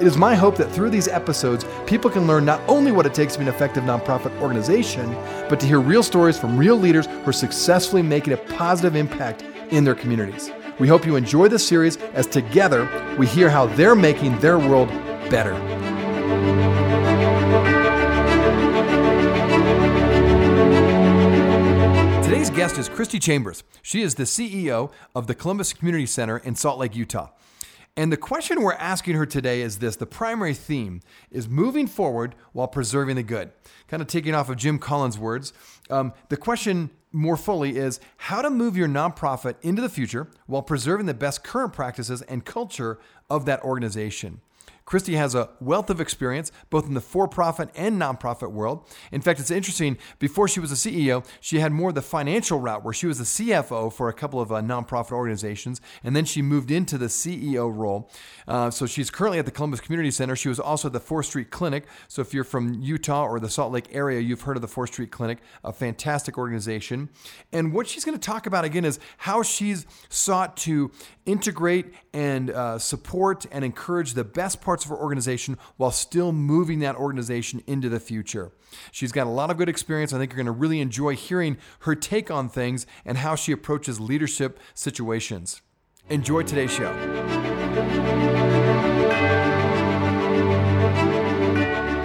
It is my hope that through these episodes, people can learn not only what it takes to be an effective nonprofit organization, but to hear real stories from real leaders who are successfully making a positive impact in their communities. We hope you enjoy this series as together we hear how they're making their world better. Today's guest is Christy Chambers. She is the CEO of the Columbus Community Center in Salt Lake, Utah. And the question we're asking her today is this. The primary theme is moving forward while preserving the good. Kind of taking off of Jim Collins' words. The question more fully is how to move your nonprofit into the future while preserving the best current practices and culture of that organization. Christy has a wealth of experience, both in the for-profit and nonprofit world. In fact, it's interesting, before she was a CEO, she had more of the financial route where she was the CFO for a couple of nonprofit organizations, and then she moved into the CEO role. So she's currently at the Columbus Community Center. She was also at the 4th Street Clinic. So if you're from Utah or the Salt Lake area, you've heard of the 4th Street Clinic, a fantastic organization. And what she's going to talk about again is how she's sought to integrate and support and encourage the best parts of her organization while still moving that organization into the future. She's got a lot of good experience. I think you're going to really enjoy hearing her take on things and how she approaches leadership situations. Enjoy today's show.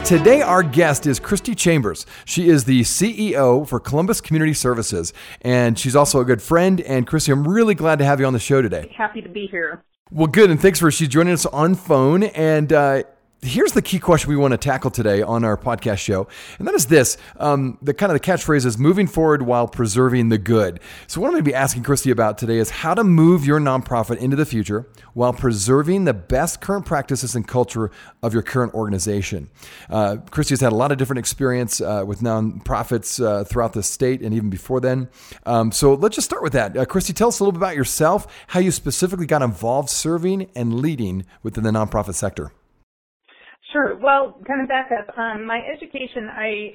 Today, our guest is Christy Chambers. She is the CEO for Columbus Community Services, and she's also a good friend. And Christy, I'm really glad to have you on the show today. Happy to be here. Well, good, and thanks for she's joining us on phone. And here's the key question we want to tackle today on our podcast show, and that is this: the catchphrase is "moving forward while preserving the good." So, what I'm going to be asking Christy about today is how to move your nonprofit into the future while preserving the best current practices and culture of your current organization. Christy has had a lot of different experience with nonprofits throughout the state and even before then. So, let's just start with that. Christy, tell us a little bit about yourself, how you specifically got involved serving and leading within the nonprofit sector. Sure. Well, kind of back up. My education,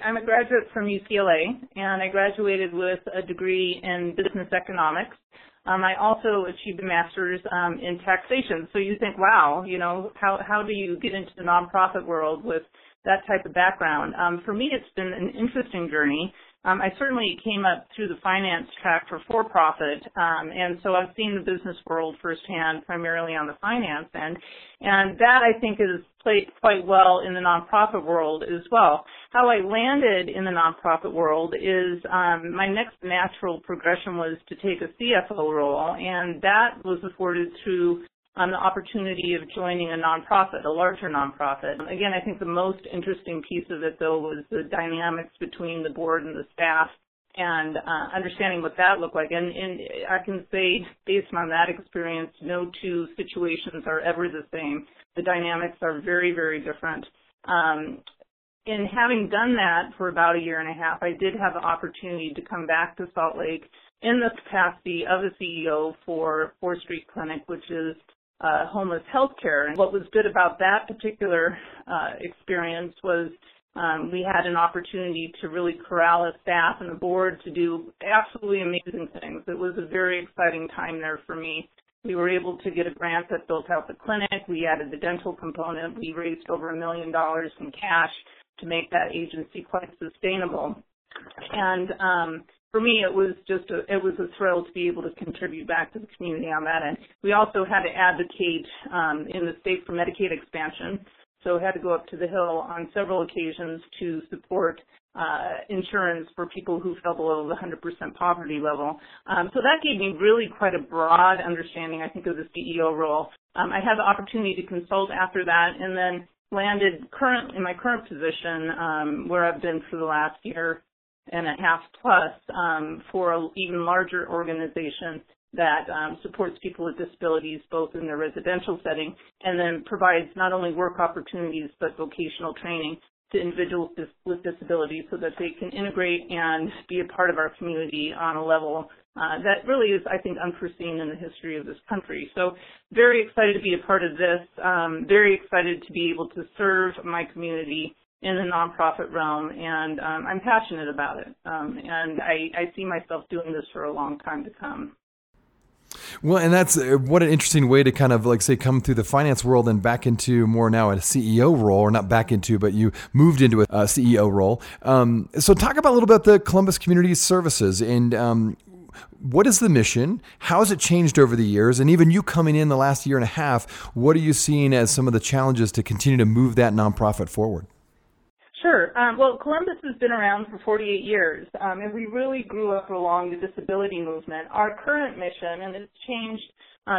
I'm a graduate from UCLA, and I graduated with a degree in business economics. I also achieved a master's in taxation. So you think, wow, you know, how do you get into the nonprofit world with that type of background? For me, it's been an interesting journey. I certainly came up through the finance track for-profit, and so I've seen the business world firsthand, primarily on the finance end, and that I think is played quite well in the nonprofit world as well. How I landed in the nonprofit world is my next natural progression was to take a CFO role, and that was afforded through the opportunity of joining a nonprofit, a larger nonprofit. Again, I think the most interesting piece of it, though, was the dynamics between the board and the staff and understanding what that looked like. And I can say, based on that experience, no two situations are ever the same. The dynamics are very, very different. In having done that for about a year and a half, I did have the opportunity to come back to Salt Lake in the capacity of a CEO for 4th Street Clinic, which is homeless healthcare. And what was good about that particular experience was we had an opportunity to really corral a staff and a board to do absolutely amazing things. It was a very exciting time there for me. We were able to get a grant that built out the clinic. We added the dental component. We raised over $1 million in cash to make that agency quite sustainable. And for me, it was a thrill to be able to contribute back to the community on that end. We also had to advocate in the state for Medicaid expansion, so had to go up to the Hill on several occasions to support insurance for people who fell below the 100% poverty level. So that gave me really quite a broad understanding, I think, of the CEO role. I had the opportunity to consult after that, and then landed in my current position where I've been for the last year and a half plus for an even larger organization that supports people with disabilities both in their residential setting and then provides not only work opportunities but vocational training to individuals with disabilities so that they can integrate and be a part of our community on a level that really is, I think, unforeseen in the history of this country. So very excited to be a part of this, very excited to be able to serve my community in the nonprofit realm, and I'm passionate about it, and I see myself doing this for a long time to come. Well, and that's what an interesting way to kind of like say come through the finance world and back into more now a CEO role, or not back into, but you moved into a CEO role. So talk about a little bit the Columbus Community Services and what is the mission? How has it changed over the years? And even you coming in the last year and a half, what are you seeing as some of the challenges to continue to move that nonprofit forward? Sure. Well, Columbus has been around for 48 years, and we really grew up along the disability movement. Our current mission, and it's changed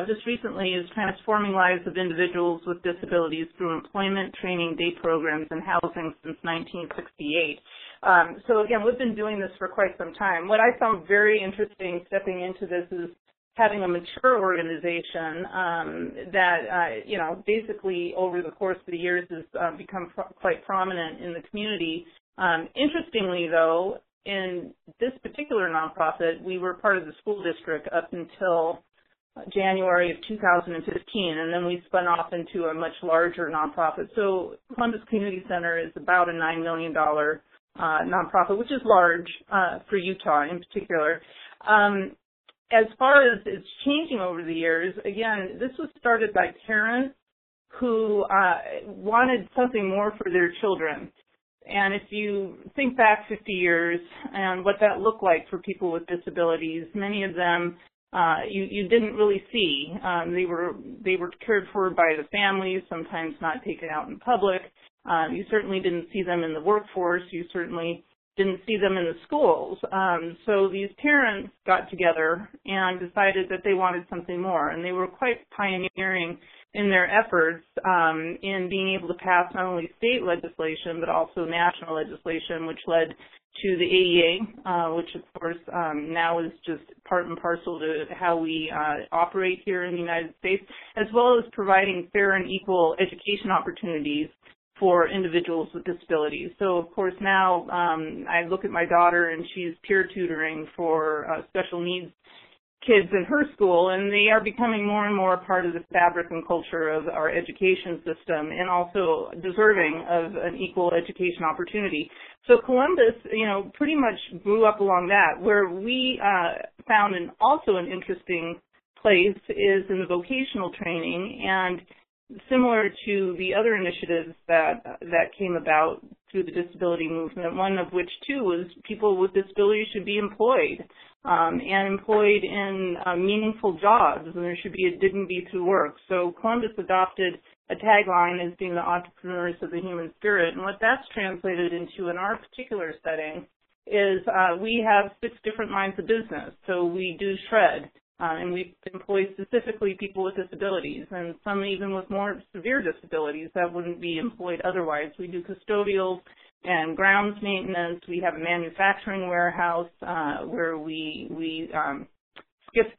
just recently, is transforming lives of individuals with disabilities through employment, training, day programs, and housing since 1968. So, again, we've been doing this for quite some time. What I found very interesting stepping into this is having a mature organization that, you know, basically over the course of the years has become quite prominent in the community. Interestingly, though, in this particular nonprofit, we were part of the school district up until January of 2015, and then we spun off into a much larger nonprofit. So Columbus Community Center is about a $9 million nonprofit, which is large for Utah in particular. As far as it's changing over the years, again, this was started by parents who wanted something more for their children. And if you think back 50 years and what that looked like for people with disabilities, many of them you didn't really see. They were cared for by the families, sometimes not taken out in public. You certainly didn't see them in the workforce. You certainly didn't see them in the schools. So these parents got together and decided that they wanted something more, and they were quite pioneering in their efforts in being able to pass not only state legislation but also national legislation, which led to the AEA, which of course now is just part and parcel to how we operate here in the United States, as well as providing fair and equal education opportunities for individuals with disabilities. So, of course, now I look at my daughter, and she's peer tutoring for special needs kids in her school, and they are becoming more and more a part of the fabric and culture of our education system, and also deserving of an equal education opportunity. So Columbus, you know, pretty much grew up along that. Where we found also an interesting place is in the vocational training, and similar to the other initiatives that came about through the disability movement, one of which, too, was people with disabilities should be employed and employed in meaningful jobs, and there should be a dignity through work. So Columbus adopted a tagline as being the entrepreneurs of the human spirit, and what that's translated into in our particular setting is we have 6 different lines of business. So we do shred. And we employ specifically people with disabilities, and some even with more severe disabilities that wouldn't be employed otherwise. We do custodial and grounds maintenance. We have a manufacturing warehouse where we skip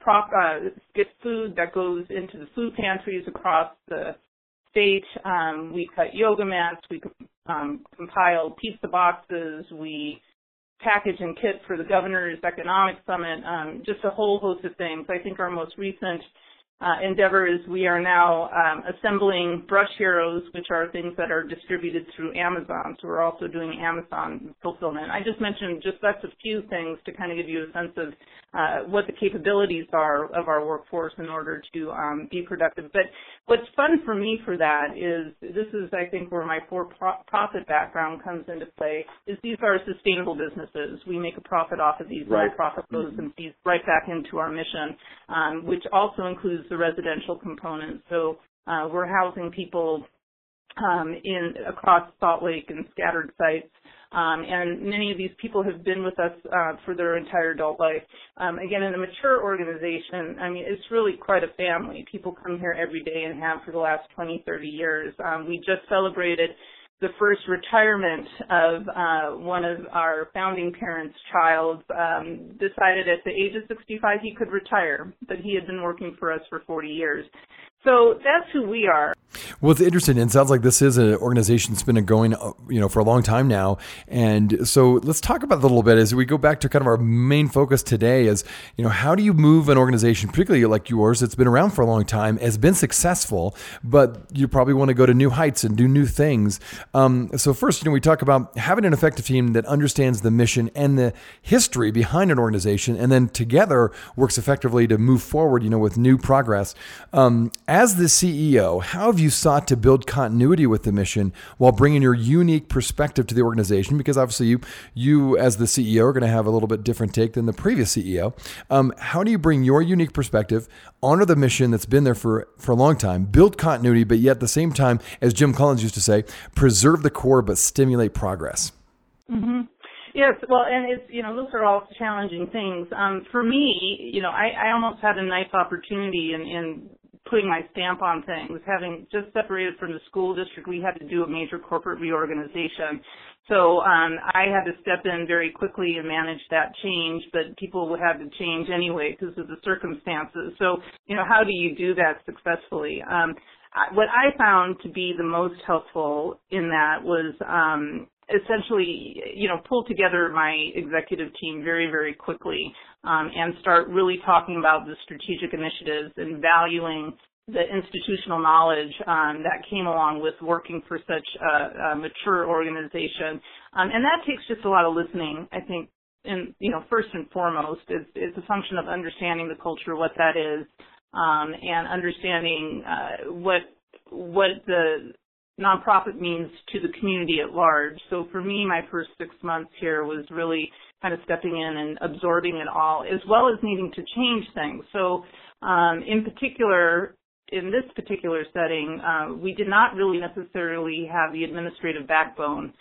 food that goes into the food pantries across the state. We cut yoga mats. We compile pizza boxes. We package and kit for the governor's economic summit, just a whole host of things. I think our most recent endeavor is we are now assembling brush heroes, which are things that are distributed through Amazon. So we're also doing Amazon fulfillment. I just mentioned that's a few things to kind of give you a sense of what the capabilities are of our workforce in order to be productive. But what's fun for me for that is this is, I think, where my for-profit background comes into play, is these are sustainable businesses. We make a profit off of these, right. Profit goes and feeds right back into our mission, which also includes the residential component. So we're housing people across Salt Lake and scattered sites, and many of these people have been with us for their entire adult life. Again, in a mature organization, I mean, it's really quite a family. People come here every day and have for the last 20, 30 years. We just celebrated the first retirement of one of our founding parents' child, decided at the age of 65 he could retire, but he had been working for us for 40 years. So that's who we are. Well, it's interesting. And it sounds like this is an organization that's been going, for a long time now. And so let's talk about it a little bit as we go back to kind of our main focus today is, how do you move an organization, particularly like yours, that's been around for a long time, has been successful, but you probably want to go to new heights and do new things. So first, we talk about having an effective team that understands the mission and the history behind an organization, and then together works effectively to move forward, with new progress. As the CEO, how have you sought to build continuity with the mission while bringing your unique perspective to the organization? Because obviously you as the CEO are going to have a little bit different take than the previous CEO. How do you bring your unique perspective, honor the mission that's been there for a long time, build continuity, but yet at the same time, as Jim Collins used to say, preserve the core, but stimulate progress? Mm-hmm. Yes, well, and it's, those are all challenging things. For me, I almost had a nice opportunity in putting my stamp on things. Having just separated from the school district, we had to do a major corporate reorganization. So I had to step in very quickly and manage that change, but people had to change anyway because of the circumstances. So, how do you do that successfully? What I found to be the most helpful in that was essentially, pull together my executive team very, very quickly and start really talking about the strategic initiatives and valuing the institutional knowledge that came along with working for such a mature organization. And that takes just a lot of listening, I think. And, first and foremost, it's a function of understanding the culture, what that is, and understanding what the nonprofit means to the community at large. So for me, my first 6 months here was really kind of stepping in and absorbing it all, as well as needing to change things. So in this particular setting, we did not really necessarily have the administrative backbone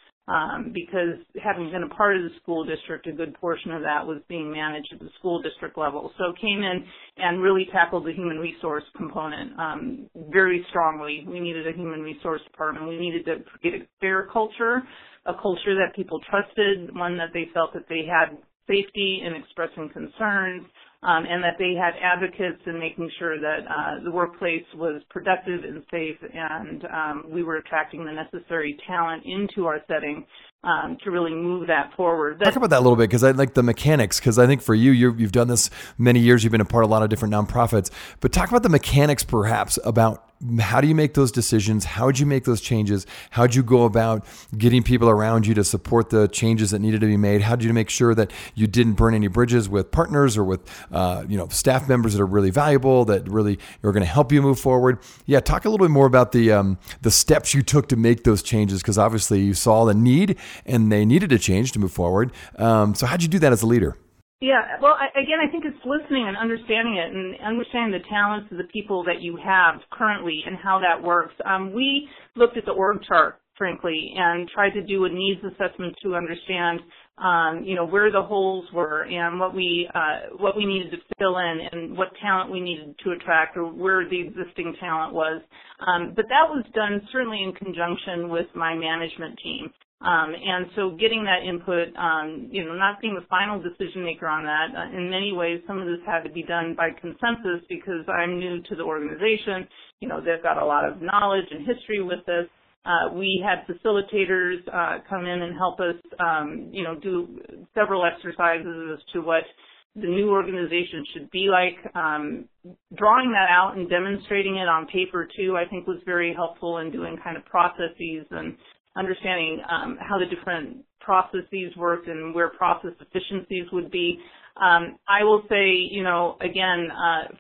because having been a part of the school district, a good portion of that was being managed at the school district level. So came in and really tackled the human resource component very strongly. We needed a human resource department. We needed to create a fair culture, a culture that people trusted, one that they felt that they had safety in expressing concerns, and that they had advocates in making sure that the workplace was productive and safe, and we were attracting the necessary talent into our setting to really move that forward. Talk about that a little bit, because I like the mechanics, because I think for you've done this many years, you've been a part of a lot of different nonprofits, but talk about the mechanics perhaps about how do you make those decisions? How did you make those changes? How did you go about getting people around you to support the changes that needed to be made? How did you make sure that you didn't burn any bridges with partners or with, staff members that are really valuable, that really are going to help you move forward? Yeah, talk a little bit more about the steps you took to make those changes, because obviously you saw the need and they needed a change to move forward. So how did you do that as a leader? Yeah, well, I think it's listening and understanding it and understanding the talents of the people that you have currently and how that works. We looked at the org chart, frankly, and tried to do a needs assessment to understand, where the holes were and what we needed to fill in and what talent we needed to attract or where the existing talent was. But that was done certainly in conjunction with my management team. And so getting that input, not being the final decision maker on that, in many ways, some of this had to be done by consensus because I'm new to the organization. They've got a lot of knowledge and history with this. We had facilitators come in and help us, do several exercises as to what the new organization should be like. Drawing that out and demonstrating it on paper, too, I think was very helpful in doing kind of processes and understanding how the different processes worked and where process efficiencies would be. I will say,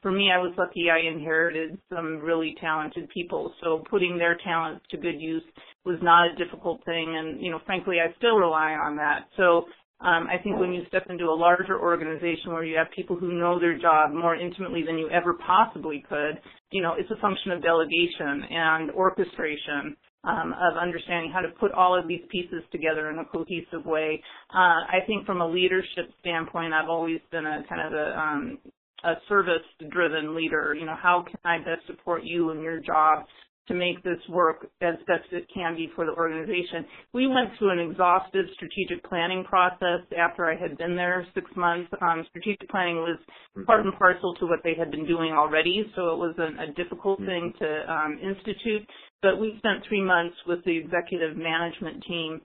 for me, I was lucky I inherited some really talented people, so putting their talents to good use was not a difficult thing, and, frankly, I still rely on that. So I think when you step into a larger organization where you have people who know their job more intimately than you ever possibly could, it's a function of delegation and orchestration. Of understanding how to put all of these pieces together in a cohesive way. I think from a leadership standpoint, I've always been a service-driven leader. How can I best support you in your job to make this work as best it can be for the organization. We went through an exhaustive strategic planning process after I had been there 6 months. Strategic planning was part and parcel to what they had been doing already, so it wasn't a difficult thing to institute. But we spent 3 months with the executive management team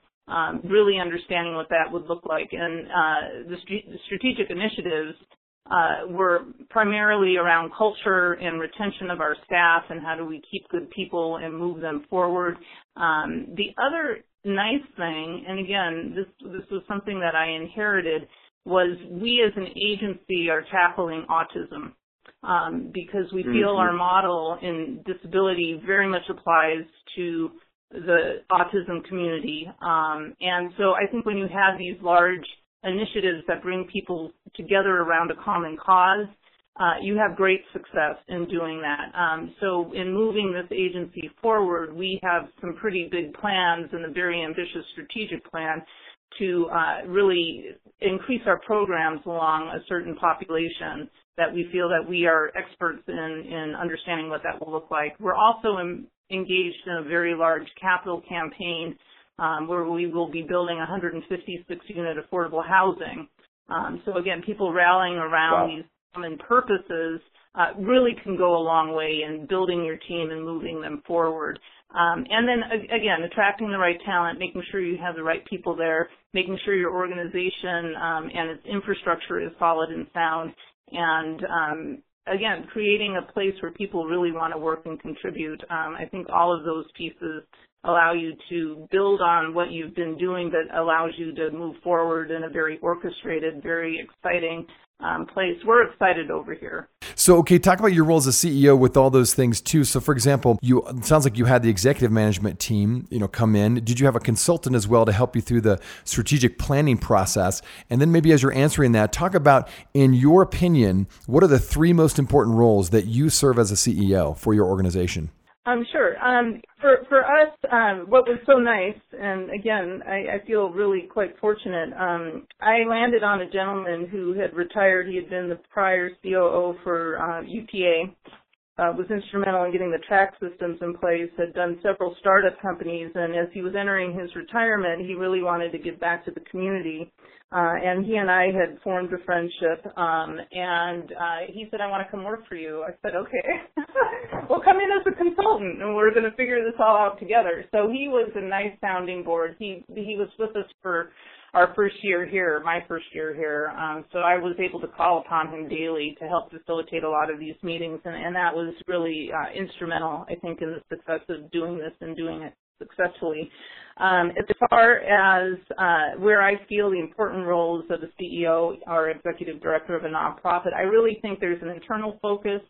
really understanding what that would look like. And the strategic initiatives were primarily around culture and retention of our staff and how do we keep good people and move them forward. The other nice thing, and again, this was something that I inherited, was we as an agency are tackling autism because we feel our model in disability very much applies to the autism community. And so I think when you have these large initiatives that bring people together around a common cause, you have great success in doing that. So in moving this agency forward, we have some pretty big plans and a very ambitious strategic plan to really increase our programs along a certain population that we feel that we are experts in understanding what that will look like. We're also engaged in a very large capital campaign where we will be building 156-unit affordable housing. So, again, people rallying around these common purposes really can go a long way in building your team and moving them forward. And then, again, attracting the right talent, making sure you have the right people there, making sure your organization and its infrastructure is solid and sound, and, again, creating a place where people really want to work and contribute. I think all of those pieces allow you to build on what you've been doing that allows you to move forward in a very orchestrated, very exciting place. We're excited over here. So, okay, talk about your role as a CEO with all those things too. So, for example, it sounds like you had the executive management team, come in. Did you have a consultant as well to help you through the strategic planning process? And then maybe as you're answering that, talk about, in your opinion, what are the three most important roles that you serve as a CEO for your organization? Sure. For us, what was so nice, and again, I feel really quite fortunate, I landed on a gentleman who had retired. He had been the prior COO for UTA, was instrumental in getting the track systems in place, had done several startup companies, and as he was entering his retirement, he really wanted to give back to the community. And he and I had formed a friendship, and he said, "I want to come work for you." I said, "Okay, well, come in as a consultant, and we're going to figure this all out together." So he was a nice sounding board. He was with us for our first year here, my first year here. So I was able to call upon him daily to help facilitate a lot of these meetings, and that was really instrumental, I think, in the success of doing this and doing it successfully. As far as where I feel the important roles of the CEO or executive director of a nonprofit, I really think there's an internal focus,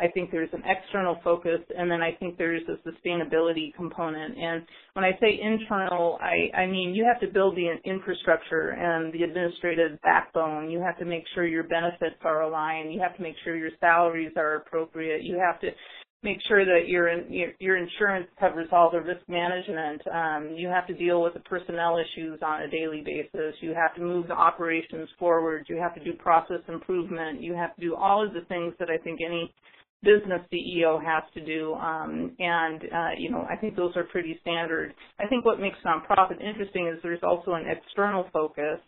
I think there's an external focus, and then I think there's a sustainability component. And when I say internal, I mean you have to build the infrastructure and the administrative backbone. You have to make sure your benefits are aligned. You have to make sure your salaries are appropriate. You have to make sure that your insurance covers all the risk management. You have to deal with the personnel issues on a daily basis. You have to move the operations forward. You have to do process improvement. You have to do all of the things that I think any business CEO has to do. I think those are pretty standard. I think what makes nonprofit interesting is there's also an external focus.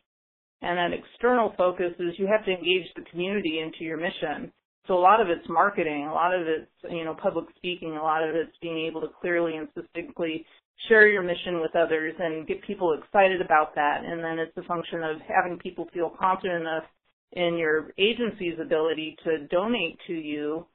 And that external focus is you have to engage the community into your mission. So a lot of it's marketing, a lot of it's, public speaking, a lot of it's being able to clearly and succinctly share your mission with others and get people excited about that. And then it's a function of having people feel confident enough in your agency's ability to donate to you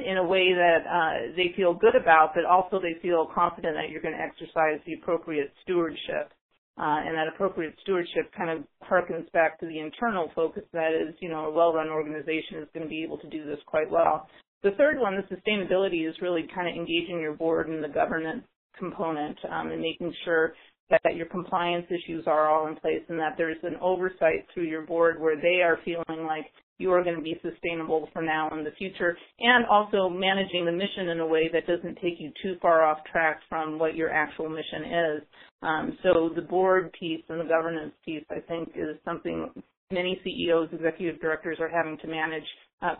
in a way that they feel good about, but also they feel confident that you're going to exercise the appropriate stewardship. And that appropriate stewardship kind of harkens back to the internal focus that is, a well-run organization is going to be able to do this quite well. The third one, the sustainability, is really kind of engaging your board in the governance component and making sure that your compliance issues are all in place and that there's an oversight through your board where they are feeling like you are going to be sustainable for now and the future, and also managing the mission in a way that doesn't take you too far off track from what your actual mission is. So the board piece and the governance piece, I think, is something many CEOs, executive directors are having to manage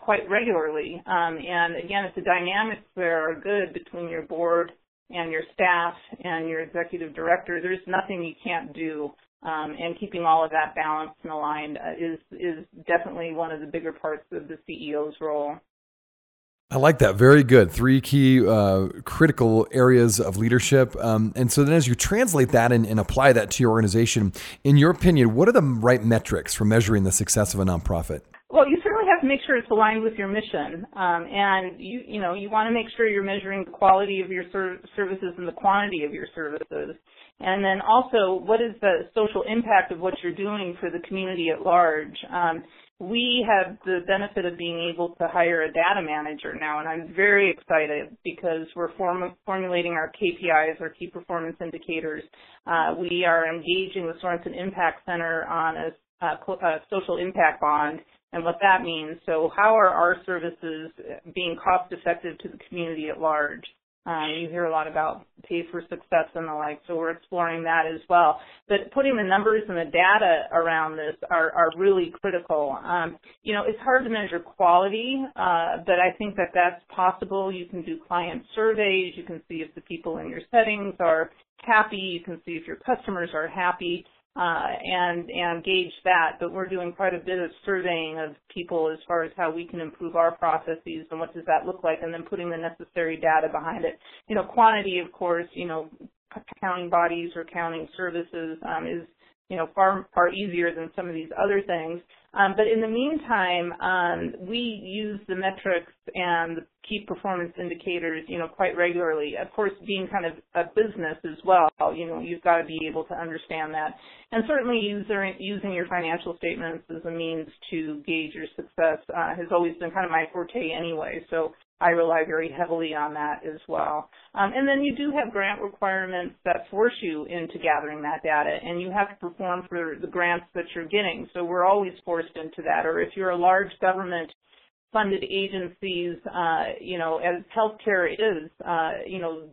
quite regularly. And again, it's the dynamics there are good between your board and your staff and your executive director. There's nothing you can't do. And keeping all of that balanced and aligned is definitely one of the bigger parts of the CEO's role. I like that. Very good. Three key critical areas of leadership. And so then as you translate that and apply that to your organization, in your opinion, what are the right metrics for measuring the success of a nonprofit? Well, you certainly have to make sure it's aligned with your mission. And you want to make sure you're measuring the quality of your services and the quantity of your services. And then also, what is the social impact of what you're doing for the community at large? We have the benefit of being able to hire a data manager now, and I'm very excited because we're formulating our KPIs, our key performance indicators. We are engaging with Sorenson Impact Center on a social impact bond and what that means. So how are our services being cost-effective to the community at large? You hear a lot about pay for success and the like, so we're exploring that as well. But putting the numbers and the data around this are really critical. It's hard to measure quality, but I think that that's possible. You can do client surveys. You can see if the people in your settings are happy. You can see if your customers are happy and gauge that. But we're doing quite a bit of surveying of people as far as how we can improve our processes and what does that look like, and then putting the necessary data behind it. Quantity, of course, counting bodies or counting services is, far easier than some of these other things. But in the meantime, we use the metrics and the key performance indicators, quite regularly. Of course, being kind of a business as well, you've got to be able to understand that. And certainly using your financial statements as a means to gauge your success has always been kind of my forte anyway. So I rely very heavily on that as well. And then you do have grant requirements that force you into gathering that data, and you have to perform for the grants that you're getting. So we're always forced into that. Or if you're a large government-funded agencies, as healthcare is,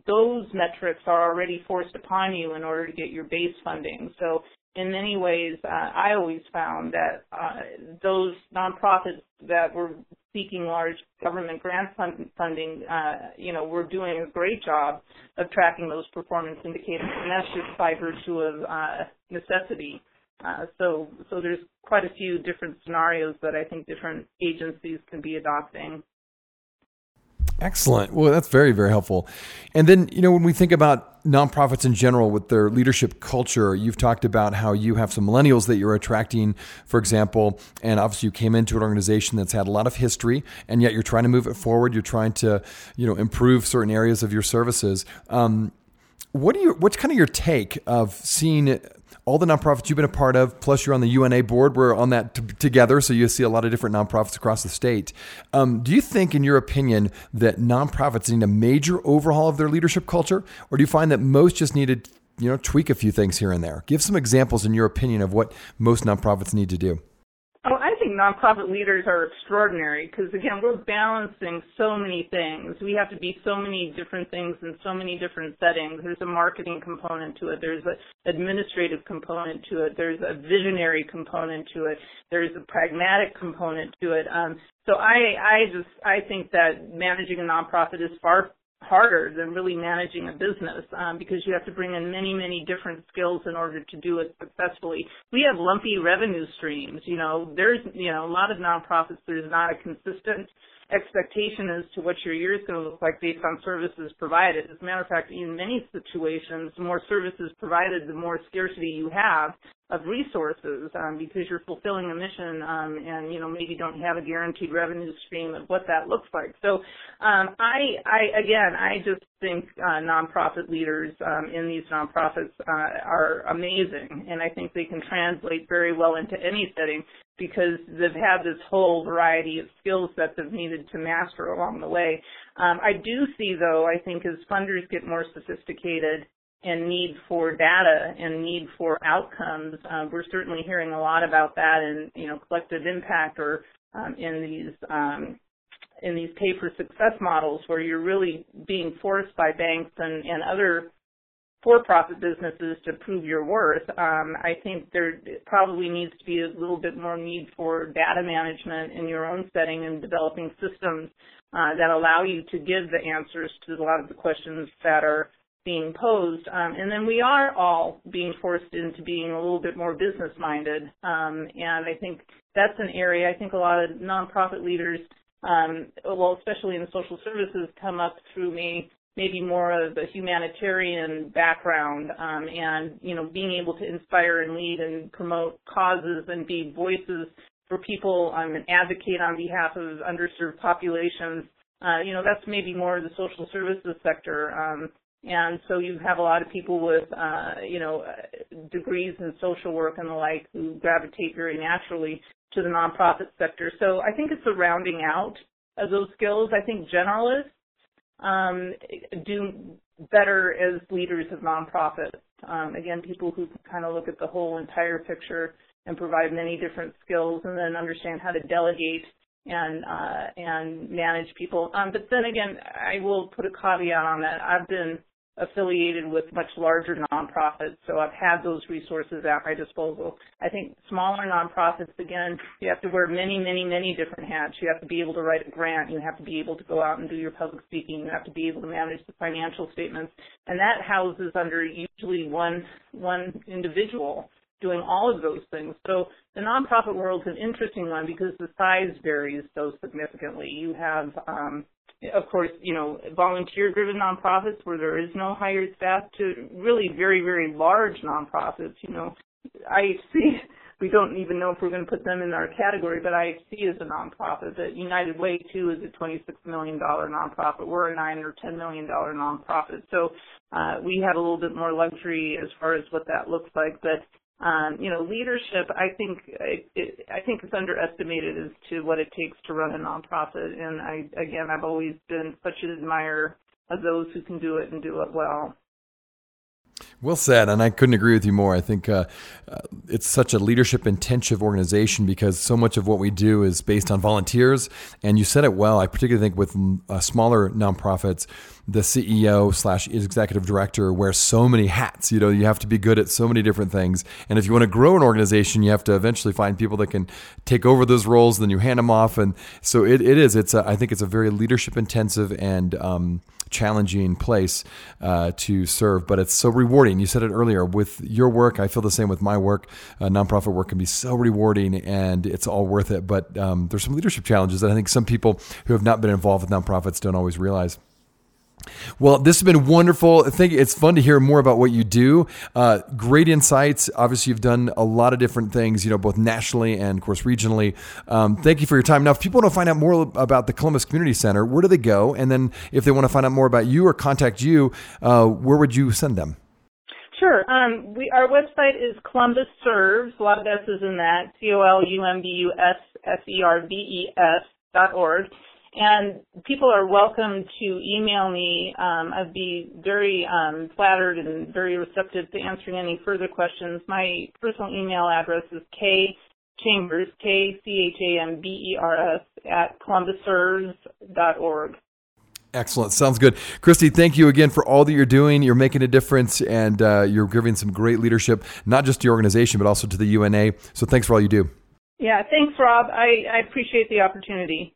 those metrics are already forced upon you in order to get your base funding. So in many ways, I always found that those nonprofits that were seeking large government grant funding, we're doing a great job of tracking those performance indicators, and that's just by virtue of necessity. So there's quite a few different scenarios that I think different agencies can be adopting. Excellent. Well, that's very, very helpful. And then, when we think about nonprofits in general with their leadership culture, you've talked about how you have some millennials that you're attracting, for example, and obviously you came into an organization that's had a lot of history, and yet you're trying to move it forward. You're trying to, improve certain areas of your services. What's kind of your take of seeing all the nonprofits you've been a part of, plus you're on the UNA board, we're on that together, so you see a lot of different nonprofits across the state. Do you think, in your opinion, that nonprofits need a major overhaul of their leadership culture, or do you find that most just need to, tweak a few things here and there? Give some examples, in your opinion, of what most nonprofits need to do. Oh, I think nonprofit leaders are extraordinary because, again, we're balancing so many things. We have to be so many different things in so many different settings. There's a marketing component to it. There's an administrative component to it. There's a visionary component to it. There's a pragmatic component to it. So I think that managing a nonprofit is far harder than really managing a business because you have to bring in many, many different skills in order to do it successfully. We have lumpy revenue streams. There's, a lot of nonprofits, there's not a consistent expectation as to what your year is going to look like based on services provided. As a matter of fact, in many situations, the more services provided, the more scarcity you have of resources because you're fulfilling a mission and, maybe don't have a guaranteed revenue stream of what that looks like. So I just think nonprofit leaders in these nonprofits are amazing, and I think they can translate very well into any setting because they've had this whole variety of skills that they've needed to master along the way. I do see, though, I think as funders get more sophisticated and need for data and need for outcomes, we're certainly hearing a lot about that in, collective impact or in these pay-for-success models where you're really being forced by banks and other for-profit businesses to prove your worth. I think there probably needs to be a little bit more need for data management in your own setting and developing systems that allow you to give the answers to a lot of the questions that are being posed. And then we are all being forced into being a little bit more business-minded. And I think that's an area I think a lot of nonprofit leaders, well, especially in social services, come up through me, maybe more of a humanitarian background, and, you know, being able to inspire and lead and promote causes and be voices for people and advocate on behalf of underserved populations. You know, that's maybe more the social services sector. And so you have a lot of people with, you know, degrees in social work and the like who gravitate very naturally to the nonprofit sector. So I think it's the rounding out of those skills. I think generalists do better as leaders of nonprofits. Again, people who kind of look at the whole entire picture and provide many different skills and then understand how to delegate and manage people. But then again, I will put a caveat on that. I've been affiliated with much larger nonprofits, so I've had those resources at my disposal. I think smaller nonprofits, again, you have to wear many, many, many different hats. You have to be able to write a grant. You have to be able to go out and do your public speaking. You have to be able to manage the financial statements. And that houses under usually one individual doing all of those things. So the nonprofit world's an interesting one because the size varies so significantly. You have of course, you know, volunteer-driven nonprofits where there is no hired staff to really very, very large nonprofits. You know, IHC, we don't even know if we're going to put them in our category, but IHC is a nonprofit. But United Way, too, is a $26 million nonprofit. We're a $9 or $10 million nonprofit. So we have a little bit more luxury as far as what that looks like. But you know, leadership, I think it's underestimated as to what it takes to run a nonprofit. And I've always been such an admirer of those who can do it and do it well. Well said, and I couldn't agree with you more. I think it's such a leadership-intensive organization because so much of what we do is based on volunteers, and you said it well. I particularly think with smaller nonprofits, the CEO/executive director wears so many hats. You know, you have to be good at so many different things, and if you want to grow an organization, you have to eventually find people that can take over those roles, then you hand them off, and so it is. I think it's a very leadership-intensive and challenging place to serve, but it's so rewarding. You said it earlier with your work. I feel the same with my work. Nonprofit work can be so rewarding and it's all worth it. But there's some leadership challenges that I think some people who have not been involved with nonprofits don't always realize. Well, this has been wonderful. I think it's fun to hear more about what you do. Great insights. Obviously, you've done a lot of different things, you know, both nationally and, of course, regionally. Thank you for your time. Now, if people want to find out more about the Columbus Community Center, where do they go? And then if they want to find out more about you or contact you, where would you send them? Sure. Our website is Columbus Serves. A lot of S's in that. ColumbusServes.org. And people are welcome to email me. I'd be very flattered and very receptive to answering any further questions. My personal email address is kchambers, KCHAMBERS, @columbusserves.org. Excellent. Sounds good. Christy, thank you again for all that you're doing. You're making a difference, and you're giving some great leadership, not just to your organization, but also to the UNA. So thanks for all you do. Yeah, thanks, Rob. I appreciate the opportunity.